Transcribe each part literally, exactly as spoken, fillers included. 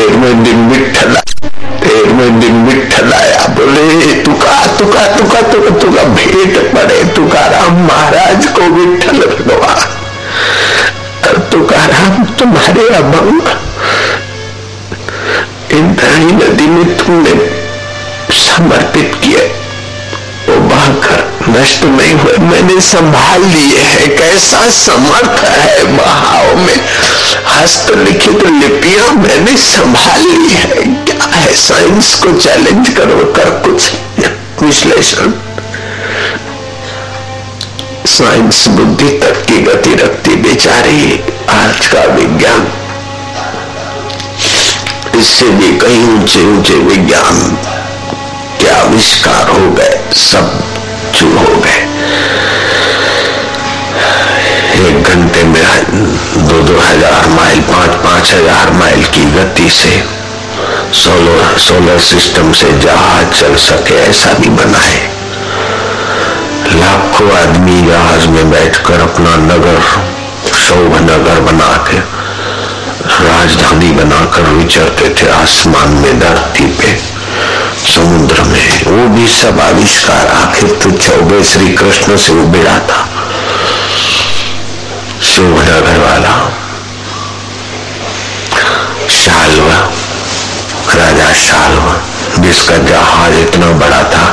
तेर में दिन विठला तेर में दिन विठलाया बोले तुका तुका तुका तुका तुका भेंट पड़े तुकाराम महाराज को विठल भगवान। तुकाराम तुम्हारे अभंग इंद्राणी नदी में तुमने समर्पित किए, वो बहकर नष्ट नहीं हुए, मैंने संभाल लिए है। कैसा समर्थ है, बहाव में हस्तलिखित लिपियां मैंने संभाल ली है। क्या है, साइंस को चैलेंज करो, कर कुछ विश्लेषण। साइंस बुद्धि तक की गति रखती बेचारी, आज का विज्ञान इससे भी कहीं ऊंचे ऊंचे विज्ञान के आविष्कार हो गए, सब चूर हो गए। एक घंटे में दो दो हजार माइल पांच पांच हजार माइल की गति से सोलर सोलर सिस्टम से जहाज चल सके, ऐसा भी बना है। लाखों आदमी जहाज में बैठकर अपना नगर शोभ नगर बना के राजधानी बनाकर विचरते थे, आसमान में, धरती पे, समुद्र में। वो भी सब आविष्कार आखिर तो चौबे श्री कृष्ण से उबेरा था। शोभ नगर वाला शाल्वा, राजा शाल्वा, जिसका जहाज इतना बड़ा था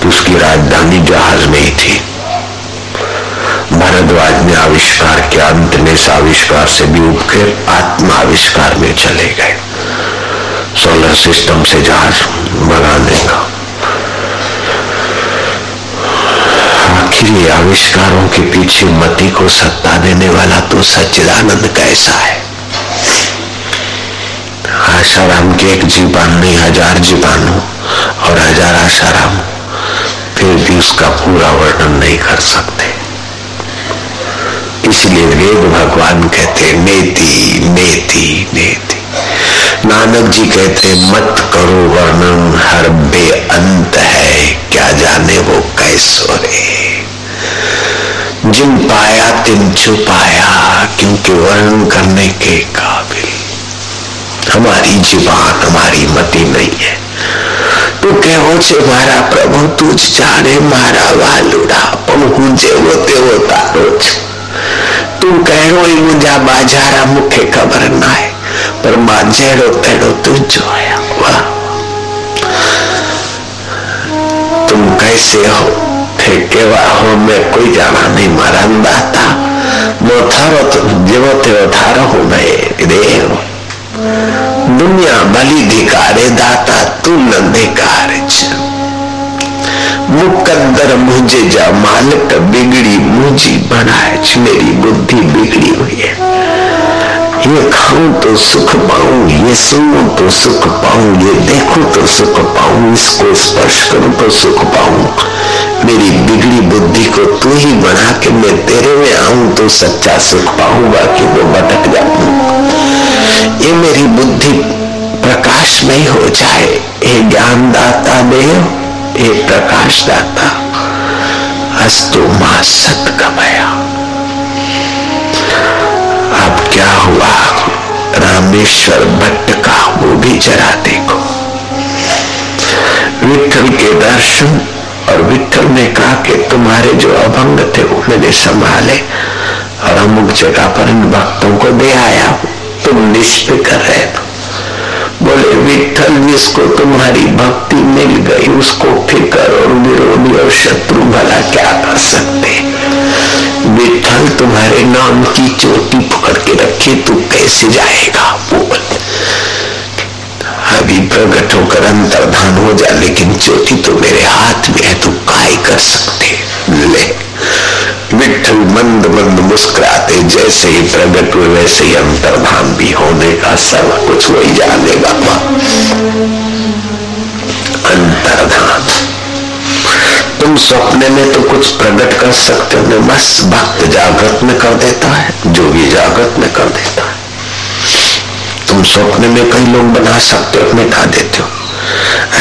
कि उसकी राजधानी जहाज में ही थी। भारद्वाज ने आविष्कार के अंत में इस आविष्कार से भी उबकर आत्म आविष्कार में चले गए। सोलर सिस्टम से जहाज बनाने का आखिर ये आविष्कारों के पीछे मति को सत्ता देने वाला तो सच्चिदानंद कैसा है। आशाराम के एक जीवान नहीं, हजार जीवानों और हजार आशाराम, फिर भी उसका पूरा वर्णन नहीं कर सकते। इसलिए वेद भगवान कहते नेति नेति नेति, नानक जी कहते मत करो वर्णन, हर बेअंत है क्या जाने वो कैसो रे। जिन पाया तिन छुपाया, क्योंकि वर्णन करने के काबिल हमारी जीवान, हमारी मति नहीं है। तू कहो छे मारा प्रभु तुझ जाने, मारा वालुड़ा पण हुंजे होते हो तारो। तू कहो ई मुंजा बाजारा मुखे खबर ना है, पर मां जेड़ो तेड़ो तुझो आया। वाह, तुम कैसे हो, थे केवा हो, मैं कोई जाना नहीं। मारा दाता वो थारो जेवो तेवो थारो हो, मैं देव दुनिया भली धिकारे, दाता तू न धिकारे। मुकद्दर मुझे जा मालिक बिगड़ी मुझी बनाए, मेरी बुद्धि बिगड़ी हुई है। ये खाऊं तो सुख पाऊं, ये सुनूं तो सुख पाऊं, ये देखूं तो सुख पाऊं, इसको स्पर्श करूं तो सुख पाऊं। मेरी बिगड़ी बुद्धि को तू ही बना के मैं तेरे में आऊं तो सच्चा सुख पाऊंगा, कि वो भटक जाऊं। ये मेरी बुद्धि प्रकाश में हो जाए, हे ज्ञान दाता देव, हे प्रकाश दाता। अस्तु मां सद्गमया। अब क्या हुआ, रामेश्वर भट्ट का वो भी जरा देखो। विठल के दर्शन, और विठल ने कहा कि तुम्हारे जो अभंग थे वो मैंने संभाले और अमुक जगह पर इन भक्तों को दे आया, तुम निष्फिकर रहे। बोले विठल जिसको तुम्हारी भक्ति मिल गई, उसको फिकर और विरोधी और शत्रु भला क्या कर सकते। विठल तुम्हारे नाम की चोटी पकड़ के रखी, तू कैसे जाएगा। बोल अभी प्रकट होकर अंतर्धान हो जा, लेकिन ज्योति तो मेरे हाथ में है, तू काय कर सकते। ले विठ्ठल मंद मंद मुस्कुराते, जैसे ही प्रकट हुए वैसे ही अंतर्धान भी होने का, सब कुछ वही जानेगा। अंतर्धान, तुम सपने में तो कुछ प्रकट कर सकते हो, बस भक्त जागृत में कर देता है, जोगी जागृत में कर देता है। तुम सपने में कई लोग बना सकते हो, मिटा देते हो।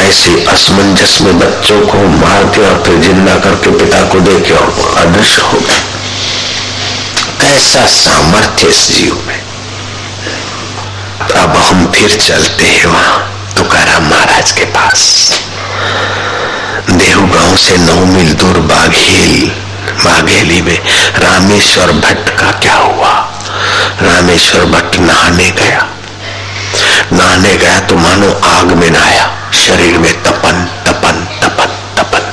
ऐसे असमंजस में बच्चों को मारते और फिर जिंदा करके पिता को देके और अदृश्य हो गए। कैसा सामर्थ्य इस जीव में, अब हम फिर चलते हैं वहां तुकाराम महाराज के पास। देहूगांव से नौ मील दूर बाघेल बाघेली में रामेश्वर भट्ट का क्या हुआ? रामेश्वर भट्ट नहाने गया, नहाने गया तो मानो आग में नहाया, शरीर में तपन तपन तपन तपन।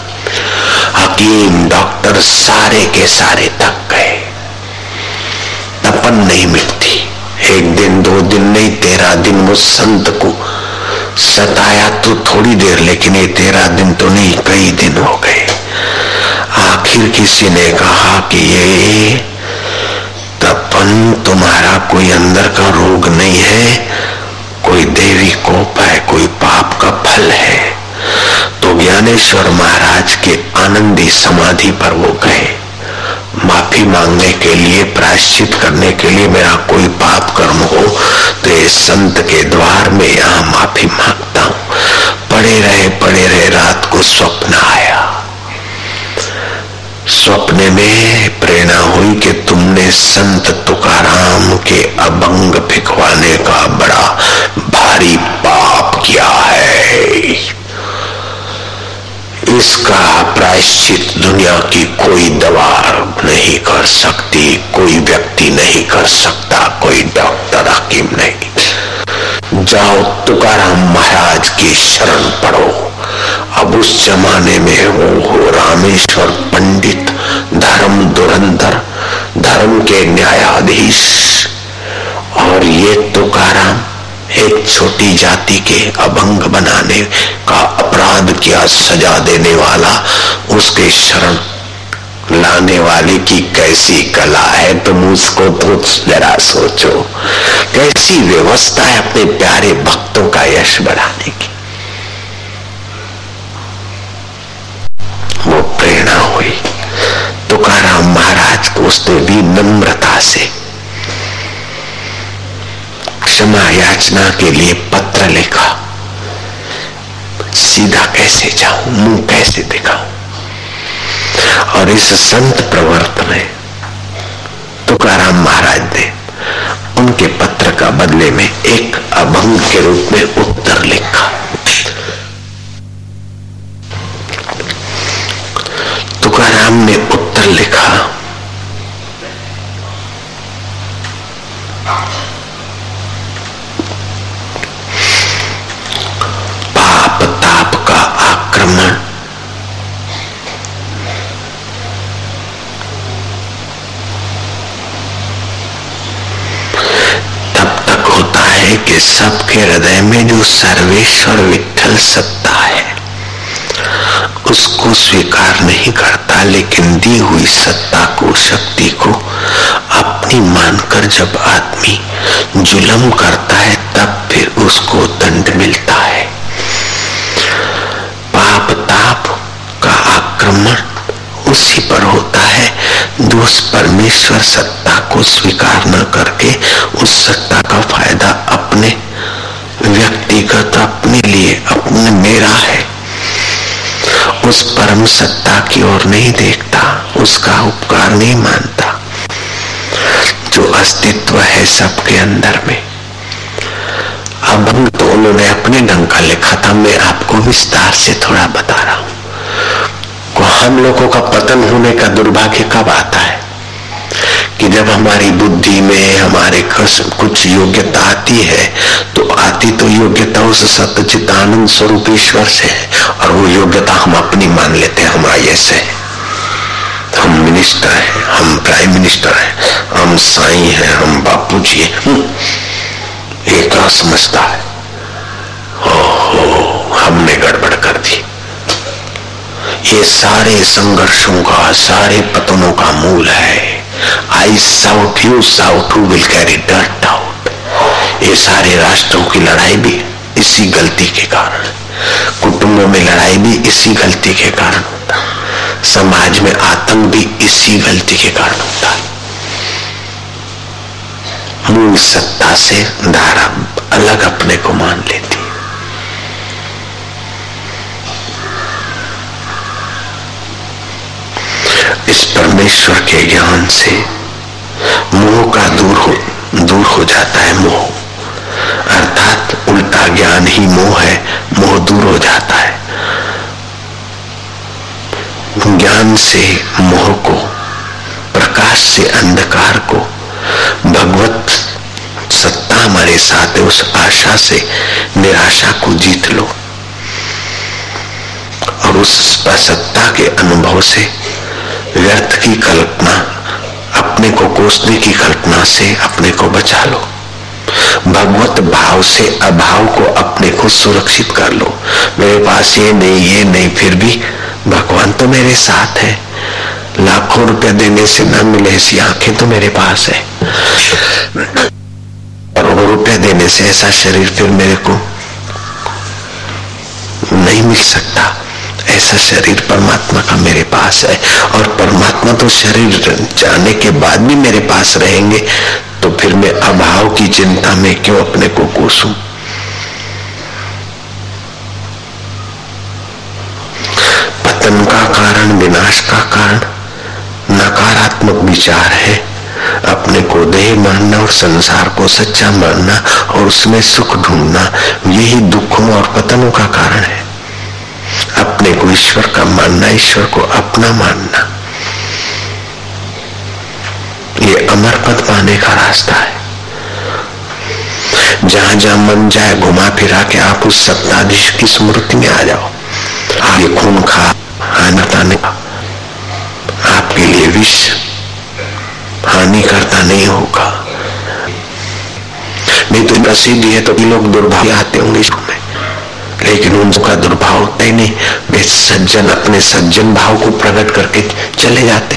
हकीम डॉक्टर सारे के सारे तक गए, तपन नहीं मिटती। एक दिन दो दिन नहीं, तेरह दिन वो संत को सताया तो थोड़ी देर, लेकिन ये तेरह दिन तो नहीं, कई दिन हो गए। आखिर किसी ने कहा कि ये तपन तुम्हारा कोई अंदर का रोग नहीं है, कोई देवी कोप है, कोई पाप का फल है। तो ज्ञानेश्वर महाराज के आनंदी समाधि पर वो गए, माफी मांगने के लिए, प्रायश्चित करने के लिए, मेरा कोई पाप कर्म हो तो ये संत के द्वार में यहाँ माफी मांगता हूँ। पड़े रहे पड़े रहे, रात को स्वप्न आया। स्वप्न में प्रेरणा हुई कि तुमने संत तुकाराम के अभंग फिकवाने का बड़ा भारी पाप किया है, इसका प्रायश्चित दुनिया की कोई दवा नहीं कर सकती, कोई व्यक्ति नहीं कर सकता, कोई डॉक्टर हकीम नहीं। जाओ तुकाराम महाराज की शरण पड़ो। अब उस जमाने में वो रामेश्वर पंडित धर्म धुरंधर, धर्म के न्यायाधीश, और ये तुकाराम एक छोटी जाति के अभंग बनाने का अपराध किया सजा देने वाला, उसके शरण लाने वाले की कैसी कला है। तुम उसको तो जरा सोचो, कैसी व्यवस्था है अपने प्यारे भक्तों का यश बढ़ाने की। वो प्रेरणा हुई तुकाराम महाराज को, उसने भी नम्रता से क्षमा याचना के लिए पत्र लिखा। सीधा कैसे जाऊं, मुंह कैसे दिखाऊं? और इस संत प्रवर्तन में तुकाराम महाराज ने उनके पत्र का बदले में एक अभंग के रूप में उत्तर लिखा। तुकाराम ने उत्तर लिखा, सबके हृदय में जो सर्वेश्वर विठ्ठल सत्ता है उसको स्वीकार नहीं करता, लेकिन दी हुई सत्ता को, शक्ति को अपनी मानकर जब आदमी जुल्म करता है तब फिर उसको दंड मिलता है। पाप ताप का आक्रमण उसी पर होता है जो उस परमेश्वर सत्ता को स्वीकार न करके उस सत्ता का फायदा अपने व्यक्तिगत, अपने लिए, अपने मेरा है, उस परम सत्ता की ओर नहीं देखता, उसका उपकार नहीं मानता। जो अस्तित्व है सबके अंदर में। अभंग तो उन्होंने अपने ढंग का लिखा था, मैं आपको विस्तार से थोड़ा बता रहा हूँ। हम लोगों का पतन होने का दुर्भाग्य कब आता है कि जब हमारी बुद्धि में हमारे कुछ योग्यता आती है, तो आती तो योग्यता उस सत्यचित आनंद स्वरूप ईश्वर से है, और वो योग्यता हम अपनी मान लेते हैं। हम आईएएस है, हम मिनिस्टर है, हम प्राइम मिनिस्टर है, हम साईं है, हम बापूजी है, ये क्या समझता है। ओहो, हमने गड़बड़ कर दी। ये सारे संघर्षों का, सारे पतनों का मूल है। I साउट you, साउट who will carry dirt out. ये सारे राष्ट्रों की लड़ाई भी इसी गलती के कारण, कुटुंबों में लड़ाई भी इसी गलती के कारण होता, समाज में आतंक भी इसी गलती के कारण होता। मूल सत्ता से धारा अलग अपने को मान लेती। इस परमेश्वर के ज्ञान से मोह का दूर हो दूर हो जाता है मोह, ही मोह है, मोह दूर हो जाता है। ज्ञान से मोह को, प्रकाश से अंधकार को, भगवत सत्ता हमारे साथ है, उस आशा से निराशा को जीत लो और उस सत्ता के अनुभव से व्यर्थ की कल्पना, अपने को कोसने की कल्पना से अपने को बचा लो। भगवत भाव से अभाव को, अपने को सुरक्षित कर लो। मेरे पास ये नहीं, ये नहीं, फिर भी भगवान तो मेरे साथ है। लाखों रुपया देने से न मिले ऐसी आंखें तो मेरे पास है, करोड़ों रुपया देने से ऐसा शरीर फिर मेरे को नहीं मिल सकता। ऐसा शरीर परमात्मा का मेरे पास है और परमात्मा तो शरीर जाने के बाद भी मेरे पास रहेंगे, तो फिर मैं अभाव की चिंता में क्यों अपने को कोसूं। पतन का कारण, विनाश का कारण नकारात्मक विचार है। अपने को देह मानना और संसार को सच्चा मानना और उसमें सुख ढूंढना, यही दुखों और पतनों का कारण है। अपने को ईश्वर का मानना, ईश्वर को अपना मानना, ये अमर पद पाने का रास्ता है। जहां जहां मन जाए घुमा फिरा के आप उस सत्ताधीश की स्मृति में आ जाओ। आगे खून खा आना ताने आपके लिए विष हानि करता नहीं होगा। नहीं तो प्रसिद्ध है तो लोग दुर्भाग्य आते होंगे इसमें, लेकिन उनका दुर्भाव तय नहीं। वे सज्जन अपने सज्जन भाव को प्रकट करके चले जाते।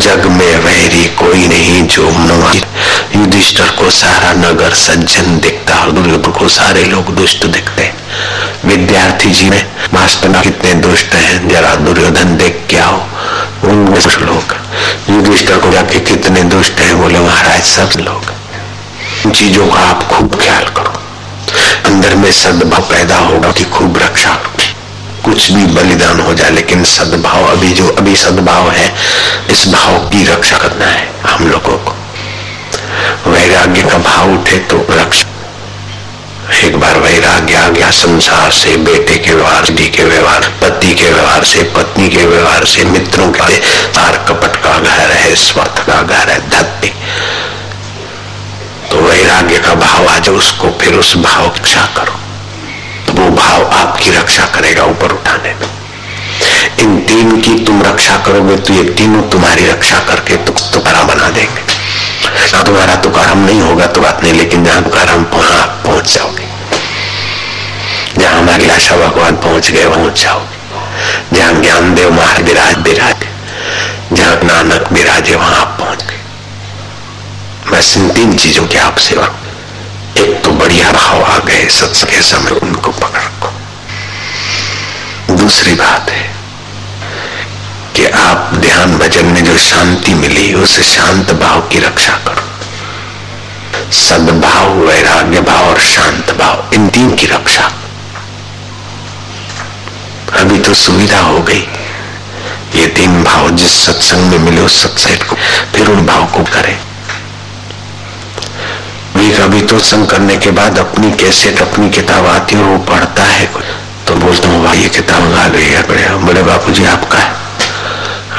जग में वैरी कोई नहीं जो मनवाले, युधिष्ठिर को सारा नगर सज्जन दिखता और दुर्योधन को सारे लोग दुष्ट दिखते। विद्यार्थी जी में मास्टर कितने दुष्ट हैं, जरा दुर्योधन देख के आओ। उनमें कुछ लोग युधिष्ठिर को जाके कितने दुष्ट हैं, बोले महाराज सब लोग। चीजों का आप खूब ख्याल करो, अंदर में सद्भाव पैदा होगा कि खूब रक्षा करो। कुछ भी बलिदान हो जाए लेकिन सद्भाव, अभी जो अभी सद्भाव है इस भाव की रक्षा करना है हम लोगों को। वैराग्य का भाव उठे तो रक्षा। एक बार वैराग्य आ गया संसार से, बेटे के व्यवहार, दी के व्यवहार, पति के व्यवहार से, पत्नी के व्यवहार से, मित्रों के, तार कपट का घर है, स्वार्थ का घर है, धत्ते। तो वैराग्य का भाव आ जाए उसको, फिर उस भाव की रक्षा करो तो वो भाव आपकी रक्षा करेगा ऊपर उठाने में। इन तीन की तुम रक्षा करोगे तो ये तीनों तुम्हारी रक्षा करके तुम्हारा बना देंगे। ना तुम्हारा तुकाराम नहीं होगा तो बात नहीं, लेकिन जहां तुकाराम वहां पहुंच जाओगे। जहां हमारी आशा भगवान पहुंच गए पहुंच जाओगे। जहां ज्ञानदेव महाराज विराज विराज, जहां नानक विराजे वहां आप पहुंच गए। बस इन तीन चीजों की आप सेवा। एक तो बढ़िया भाव आ गए सत्संग के समय, उनको पकड़ रखो। दूसरी बात है कि आप ध्यान भजन में जो शांति मिली उस शांत भाव की रक्षा करो। सद्भाव, वैराग्य भाव और शांत भाव, इन तीन की रक्षा। अभी तो सुविधा हो गई, ये तीन भाव जिस सत्संग में मिले उस सत्संग को फिर उन भाव को करें। अभी तो संग करने के बाद अपनी कैसेट, अपनी किताब आती है और वो पढ़ता है तो बोलता हूँ भाई ये किताब मंगा गई, बढ़िया। बड़े बापू जी आपका है,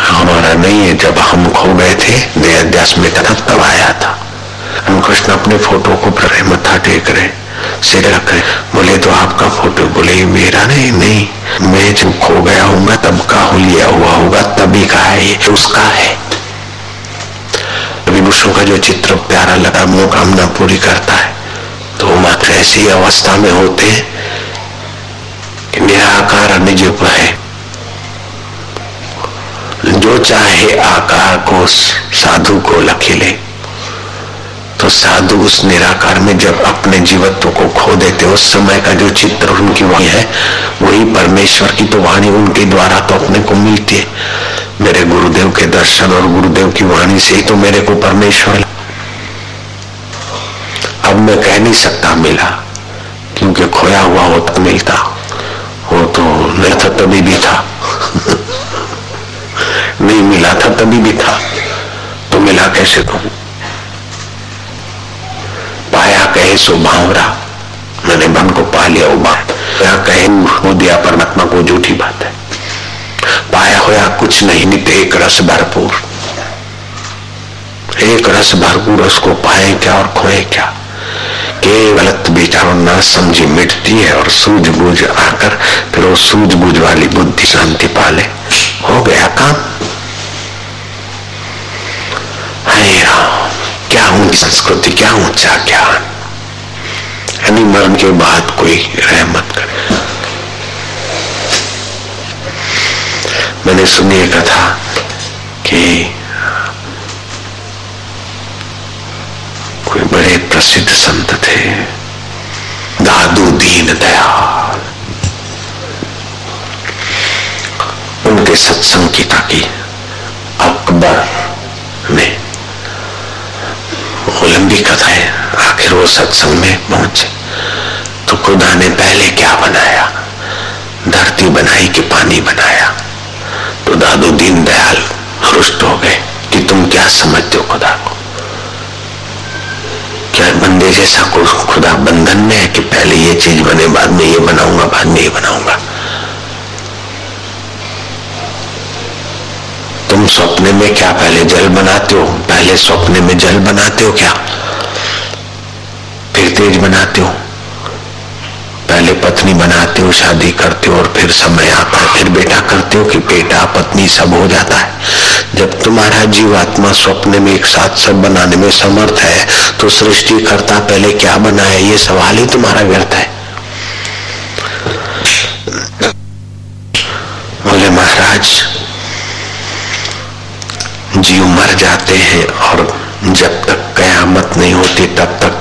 हमारा नहीं है। जब हम खो गए थे नया अध्यास में था तब आया था। हम कृष्ण अपने फोटो को रहे, मथा टेक रहे, सिर रख रहे, बोले तो आपका फोटो, बोले मेरा नहीं नहीं, मैं जब खो गया होगा तब का हो लिया हुआ होगा, तभी का है ये, उसका है। विभूषण का जो चित्र प्यारा लगा, मनोकामना पूरी करता है। तो मात्र ऐसी अवस्था में होते हैं कि मेरा आकार अनिजप है, जो चाहे आकार को साधु को लखी ले। तो साधु उस निराकार में जब अपने जीवत्व को खो देते, उस समय का जो चित्र उनकी वाणी है वही परमेश्वर की तो वाणी उनके द्वारा तो अपने को मिलती है। मेरे गुरुदेव के दर्शन और गुरुदेव की वाणी से ही तो मेरे को परमेश्वर, अब मैं कह नहीं सकता मिला, क्योंकि खोया हुआ हो तो मिलता, वो तो नहीं था तभी भी था नहीं मिला था तभी भी था, तो मिला कैसे तुम? पाया कहे सो भावरा, मैंने मन को पा लिया उमा, या कहे हो दिया परमात्मा को झूठी बात है। पाया होया कुछ नहीं नित एक रस भरपूर, एक रस भरपूर उसको पाए क्या और खोए क्या। केवलत विचारों ना समझी मिटती है और सूझबूझ आकर फिर वो सूझबूझ वाली बुद्धि शांति पाले, हो गया काम। क्या होंगी संस्कृति, क्या ऊंचा ज्ञान, यानी मरण के बाद कोई रहमत करे। मैंने सुनी एक कथा कि कोई बड़े प्रसिद्ध संत थे दादू दीन दयाल, उनके सत्संग की ताकी अकबर में वो लंबी कथा है। आखिर वो सत्संग में पहुंचे तो खुदा ने पहले क्या बनाया, धरती बनाई कि पानी बनाया। तो दादू दीन दयाल रुष्ट हो गए कि तुम क्या समझते हो खुदा को, क्या बंदे जैसा कोई खुदा बंधन में है कि पहले ये चीज बने, बाद में ये बनाऊंगा, बाद में ये बनाऊंगा। तुम सपने में क्या पहले जल बनाते हो, पहले सपने में जल बनाते हो क्या, फिर तेज बनाते हो, पहले पत्नी बनाते हो, शादी करते हो और फिर समय आता है फिर बेटा करते हो कि बेटा पत्नी सब हो जाता है। जब तुम्हारा जीव आत्मा स्वप्न में एक साथ सब बनाने में समर्थ है तो सृष्टिकर्ता पहले क्या बनाया, ये सवाल ही तुम्हारा व्यर्थ है। बोले महाराज, जीव मर जाते हैं और जब तक कयामत नहीं होती तब तक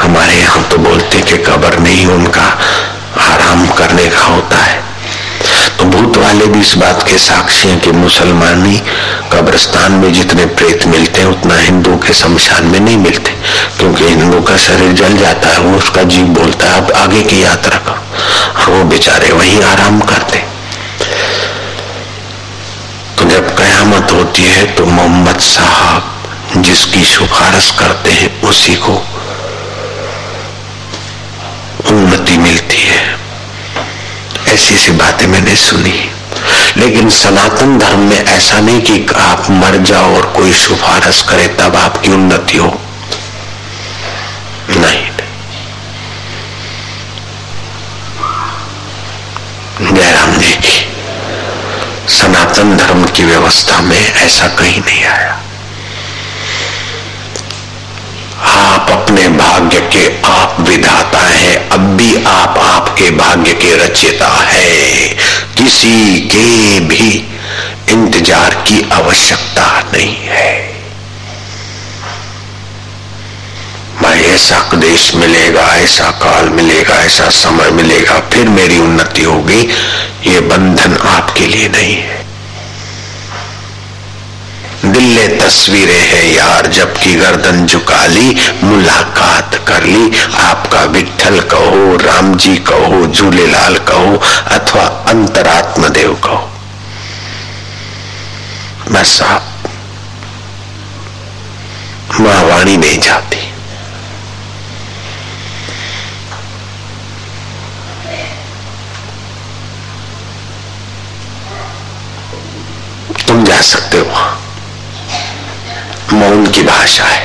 हमारे यहाँ तो बोलते कि कब्र नहीं, उनका आराम करने का होता है। तो भूत वाले भी इस बात के साक्षी हैं कि मुसलमानी कब्रिस्तान में जितने प्रेत मिलते हैं उतना हिंदू के शमशान में नहीं मिलते, क्योंकि हिंदू का शरीर जल जाता है, वो उसका जीव बोलता है अब आगे की यात्रा करो, और वो बेचारे वहीं आराम करते। तो जब कयामत होती है तो मोहम्मद साहब जिसकी सिफारिश करते हैं उसी को उन्नति मिलती है। ऐसी ऐसी बातें मैंने सुनी, लेकिन सनातन धर्म में ऐसा नहीं कि आप मर जाओ और कोई सिफारिश करे तब आपकी उन्नति हो, नहीं। जयराम जी की सनातन धर्म की व्यवस्था में ऐसा कहीं नहीं आया। आप अपने भाग्य के आप विधाता है, अब भी आप आपके भाग्य के रचयिता है, किसी के भी इंतजार की आवश्यकता नहीं है। भाई ऐसा देश मिलेगा, ऐसा काल मिलेगा, ऐसा समय मिलेगा, फिर मेरी उन्नति होगी, ये बंधन आपके लिए नहीं है। दिल्ले तस्वीरें हैं यार, जबकि गर्दन झुका ली, मुलाकात कर ली। आपका विठ्ठल कहो, राम जी कहो, झूलेलाल कहो अथवा अंतरात्मा देव कहो, बस आप मां वाणी नहीं जाती। तुम जा सकते हो वहां, मौन की भाषा है,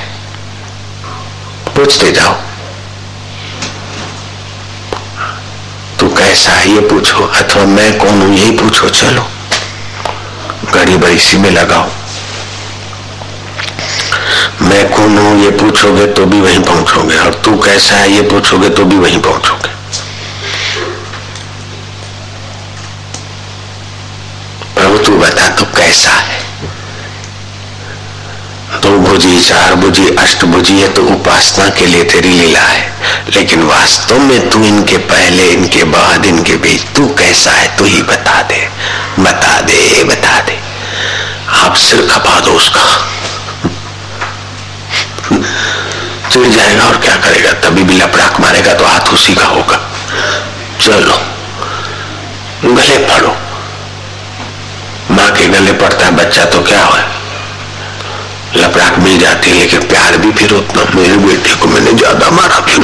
पूछते जाओ तू कैसा है ये पूछो अथवा मैं कौन हूं यही पूछो, चलो घड़ी भर इसी में लगाओ। मैं कौन हूं ये पूछोगे तो भी वहीं पहुंचोगे, और तू कैसा है ये पूछोगे तो भी वहीं पहुंचोगे। प्रभु तू बता तो कैसा है, दो भुजी, चार भुजी, अष्ट भुजी, ये तो उपासना के लिए तेरी लीला है, लेकिन वास्तव में तू इनके पहले, इनके बाद, इनके बीच तू कैसा है, तू ही बता दे, बता दे, बता दे। आप सिर खपा दो उसका, चिढ़ जाएगा और क्या करेगा, तभी भी लपड़ाक मारेगा तो हाथ उसी का होगा। चलो गले पड़ो, माँ के गले पड़ता है बच्चा तो क्या हो, लपड़ाक मिल जाती है, लेकिन प्यार मार भी फिर उतना मेरे बेटे को मैंने ज्यादा मारा फिर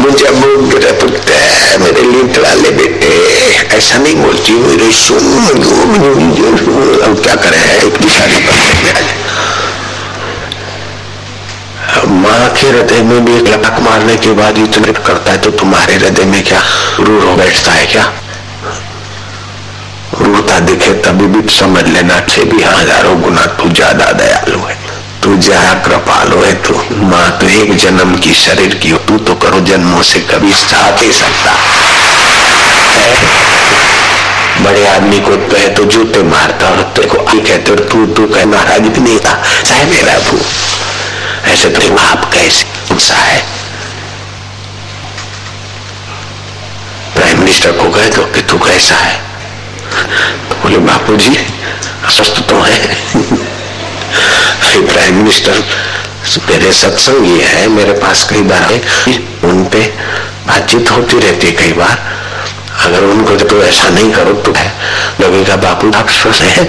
मुझे बुरा पड़ता है मेरे लिए तलाले बेटे ऐसा नहीं बोलती मेरे सुन हम क्या करे इतनी सारी बातें। माँ के हृदय में भी एक लपक मारने के बाद इतना करता है तो तुम्हारे हृदय में क्या रूर हो बैठता है क्या? रूरता दिखे तभी भी समझ लेना से भी हजारों गुना तू ज्यादा दयालु है, तू ज्यादा कृपालु है। तू माँ तो एक जन्म की शरीर की, तू तो करो जन्मों से कभी साथ ही सकता है। बड़े आदमी को कहे तो जूते मारता और कहते तू तू कह महाराज भी नहीं था चाहे मेरा भू ऐसे तो आप कैसे उत्साह है। प्राइम मिनिस्टर को कहे तो कि तू कैसा है तो बोले बापू जी स्वस्थ तो है। प्राइम मिनिस्टर मेरे सत्संगी है, मेरे पास कई बार आए, उन पे बातचीत होती रहती है कई बार। अगर उनको तो ऐसा नहीं करो तो लगेगा बापू आप स्वस्थ है।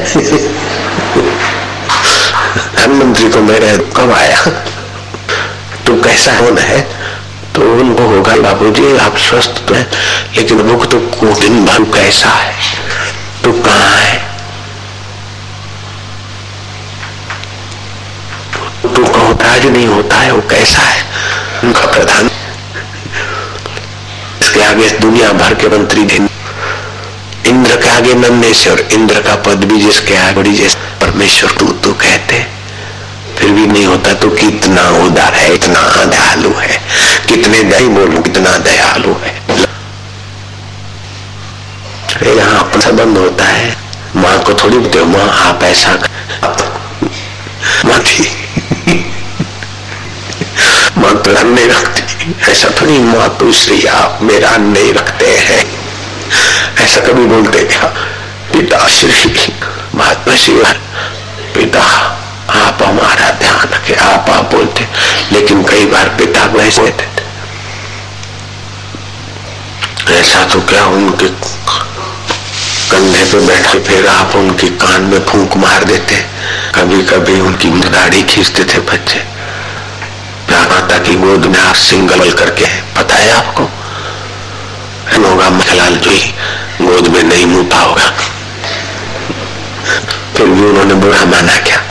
प्रधानमंत्री को मेरे कब आया तो कैसा होना है तो उनको होगा बापू जी आप स्वस्थ तो है लेकिन मुख तो दिन भर कैसा है तो कहाँ है तू कहो राज नहीं होता है वो कैसा है उनका प्रधान। इसके आगे दुनिया भर के मंत्री दिन इंद्र के आगे नन्हे से और इंद्र का पद भी जिसके आगे बड़ी जैसे परमेश्वर तू तो कहते फिर भी नहीं होता तो कितना उदार है, इतना दयालु है, कितने दया बोलू कितना दयालु है। यहाँ अपना संबंध होता है माँ को थोड़ी दो माँ आप ऐसा माँ थी माँ तो अन्न नहीं रखती ऐसा थोड़ी माँ तो श्री आप मेरा अन्न नहीं रखते हैं ऐसा कभी बोलते क्या? पिता श्री महात्मा शिव पिता आप हमारा ध्यान रखे आप आप बोलते लेकिन कई बार पिता को ऐसे देते ऐसा तो क्या उनके कंधे पे बैठे फिर आप उनके कान में फूंक मार देते, कभी कभी उनकी दाढ़ी खींचते थे बच्चे। माता की गोद में आप सिंगल करके पता है आपको होगा मखलाल जो गोद में नहीं मुता होगा फिर भी उन्होंने बुरा माना क्या?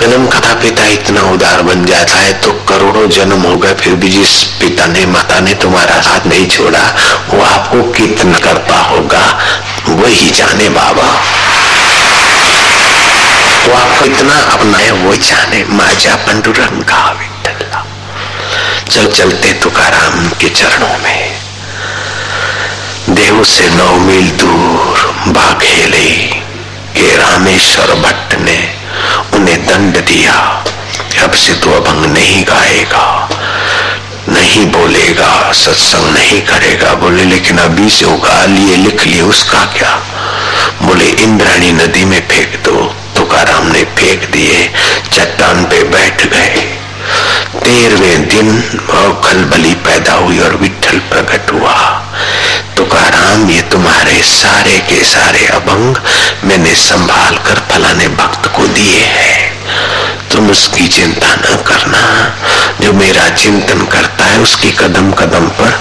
जन्म कथा पिता इतना उदार बन जाता है तो करोड़ों जन्म हो गए फिर भी जिस पिता ने माता ने तुम्हारा साथ नहीं छोड़ा वो आपको कितना करता होगा वही जाने बाबा। वो आपको इतना अपनाया वो जाने माजा पंडुरंग का विठल्ला। चल चलते तुकाराम के चरणों में देव से नौ मील दूर बाघेले के रामेश्वर भट्ट ने उन्हें दंड दिया अब से तो अभंग नहीं गाएगा, नहीं बोलेगा, सत्संग नहीं करेगा। बोले लेकिन अभी से होगा लिए लिख लिए उसका क्या? बोले इंद्राणी नदी में फेंक दो। तुकाराम ने फेंक दिए, चट्टान पे बैठ गए। तेरहवें दिन और खलबली पैदा हुई और विठल प्रकट हुआ। तुकाराम ये तुम्हारे सारे के सारे अभंग मैंने संभाल कर फलाने भक्त को दिए हैं, तुम उसकी चिंता न करना। जो मेरा चिंतन करता है उसकी कदम कदम पर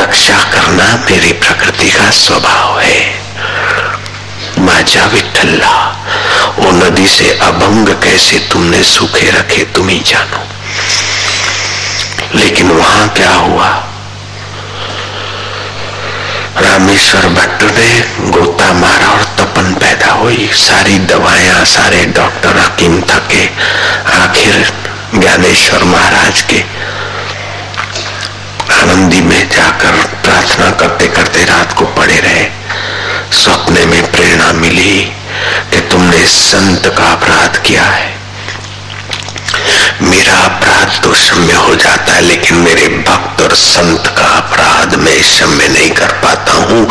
रक्षा करना मेरी प्रकृति का स्वभाव है। माजा विठल्ला वो नदी से अभंग कैसे तुमने सूखे रखे तुम ही जानो, लेकिन वहां क्या हुआ? रामेश्वर भट्ट ने गोता मारा और तपन पैदा हुई। सारी दवाएं सारे डॉक्टर हकीम थके, आखिर ज्ञानेश्वर महाराज के आनंदी में जाकर प्रार्थना करते करते रात को पड़े रहे। सपने में प्रेरणा मिली कि तुमने संत का अपराध किया है। मेरा अपराध तो क्षम्य हो जाता है लेकिन मेरे भक्त और संत का अपराध मैं क्षम्य नहीं कर पाता हूँ,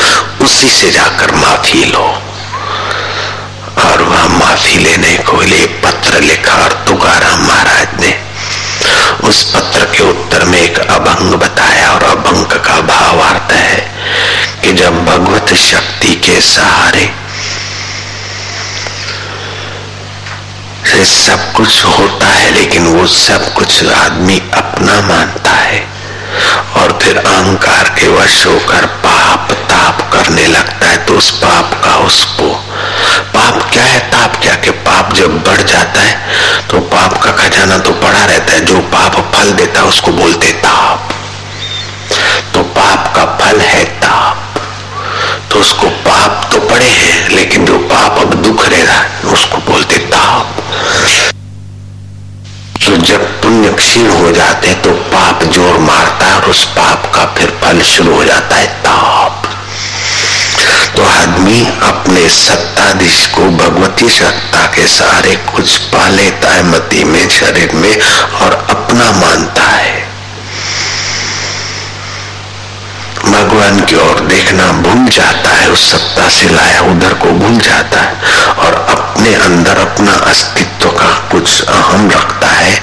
उसी से जाकर माफी लो। और वह माफी लेने को लिए पत्र लिखा और तुकाराम महाराज ने उस पत्र के उत्तर में एक अभंग बताया और अभंग का भावार्थ है कि जब भगवत शक्ति के सहारे से सब कुछ होता है, लेकिन वो सब कुछ आदमी अपना मानता है और फिर अहंकार के वश होकर पाप ताप करने लगता है, तो उस पाप का उसको पाप क्या है, ताप क्या, कि पाप जब बढ़ जाता है तो पाप का खजाना तो पड़ा रहता है, जो पाप फल देता है उसको बोलते ताप, तो पाप का फल है ताप, तो उसको पाप तो पड़े हैं, लेकिन जो पाप अब दुख रह रहा है उसको बोलते ताप। तो जब पुण्य क्षीण हो जाते हैं तो पाप जोर मारता है और उस पाप का फिर फल शुरू हो जाता है ताप। तो आदमी अपने सत्ताधीश को भगवती सत्ता के सहारे कुछ पा लेता है मति में, शरीर में, और अपना मानता है। भगवान की ओर देखना भूल जाता है, उस सत्ता से लाया उधर को भूल जाता है और अपने अंदर अपना अस्तित्व का कुछ अहम रखता है,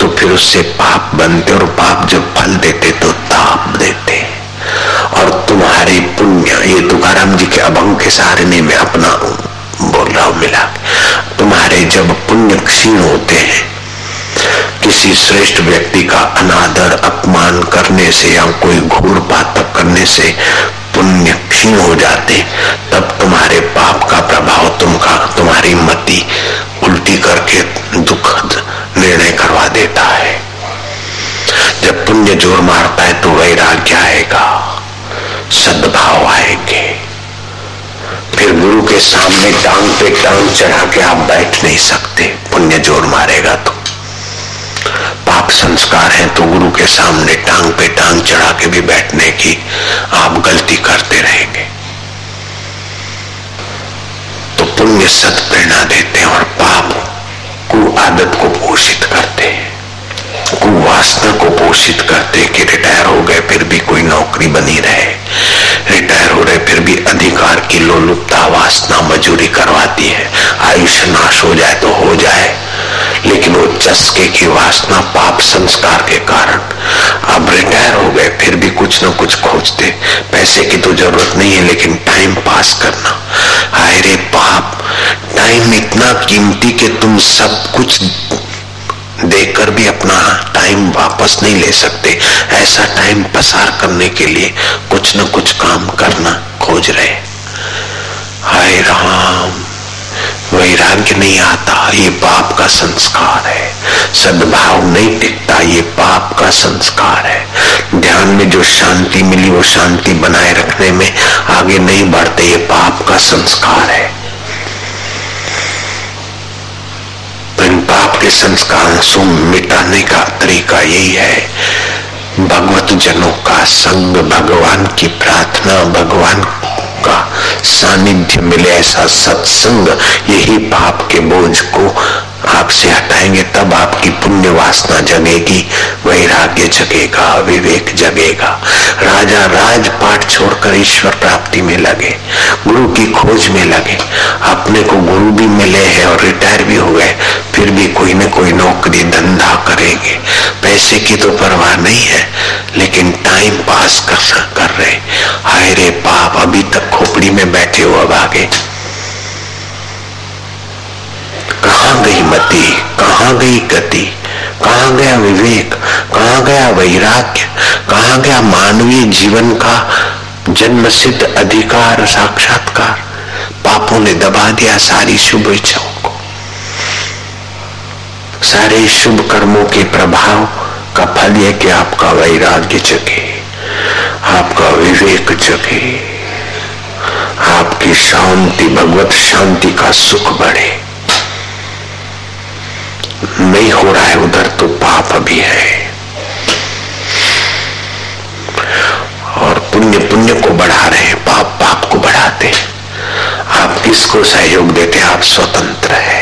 तो फिर उससे पाप बनते और पाप जब फल देते तो ताप देते। और तुम्हारे पुण्य, ये तुकाराम जी के अभंग के सहारे नहीं मैं अपना बोल रहा हूं, मिला तुम्हारे जब पुण्य क्षीण होते हैं, किसी श्रेष्ठ व्यक्ति का अनादर अपमान करने से या कोई घोर पातक करने से पुण्य क्षीण हो जाते, तब तुम्हारे पाप का प्रभाव तुमका तुम्हारी मति उल्टी करके दुखद निर्णय करवा देता है। जब पुण्य जोर मारता है तो वैराग्य आएगा, सद्भाव आएंगे, फिर गुरु के सामने टांग पे टांग चढ़ा के आप बैठ नहीं सकते, पुण्य जोर मारेगा। तो पाप संस्कार है तो गुरु के सामने टांग पे टांग चढ़ा के भी बैठने की आप गलती करते रहेंगे। तो पुण्य सत प्रेरणा देते हैं और पाप को आदत को पोषित करते हैं, कुवासना को पोषित करते हैं कि रिटायर हो गए फिर भी कोई नौकरी बनी रहे, रिटायर हो रहे फिर भी अधिकार की लोलुपता वासना मजूरी करवाती है, आयुष नाश हो जाए तो हो जाए, लेकिन वो चस्के की वासना पाप संस्कार के कारण। अब रिटायर हो गए फिर भी कुछ न कुछ खोजते, पैसे की तो जरूरत नहीं है लेकिन टाइम पास करना, हाय रे पाप, टाइम इतना कीमती कि तुम सब कुछ देकर भी अपना टाइम वापस नहीं ले सकते, ऐसा टाइम पसार करने के लिए कुछ न कुछ काम करना खोज रहे। हाय राम, वैराग्य नहीं आता, ये पाप का संस्कार है, सद्भाव नहीं टिकता, ये पाप का संस्कार है। ध्यान में जो शांति मिली वो शांति बनाए रखने में आगे नहीं बढ़ते, ये पाप का संस्कार है। इन पाप के संस्कारों से मिटाने का तरीका यही है, भगवत जनों का संग, भगवान की प्रार्थना, भगवान का सानिध्य मिले, ऐसा सत्संग, यही पाप के बोझ को आपसे हटाएंगे, तब आपकी पुण्य वासना जगेगी, वैराग्य जगेगा, विवेक जगेगा, राजा राज पाठ छोड़कर ईश्वर प्राप्ति में लगे, गुरु की खोज में लगे। अपने को गुरु भी मिले हैं और रिटायर भी हो गए फिर भी कोई न कोई नौकरी धंधा करेंगे, पैसे की तो परवाह नहीं है लेकिन टाइम पास करना कर रहे। हाय रे पाप, अभी तक खोपड़ी में बैठे हो, अब आगे कहाँ गई मति, कहाँ गई गति, कहाँ गया विवेक, कहाँ गया वैराग्य, कहाँ गया मानवीय जीवन का जन्म सिद्ध अधिकार साक्षात्कार। पापों ने दबा दिया सारी शुभ इच्छाओं को, सारे शुभ कर्मों के प्रभाव का फल यह कि आपका वैराग्य जगे, आपका विवेक जगे, आपकी शांति, भगवत शांति का सुख बढ़े। नहीं हो रहा है उधर तो पाप अभी है। और पुण्य पुण्य को बढ़ा रहे हैं, पाप पाप को बढ़ाते हैं। आप किसको सहयोग देते हैं, आप स्वतंत्र हैं।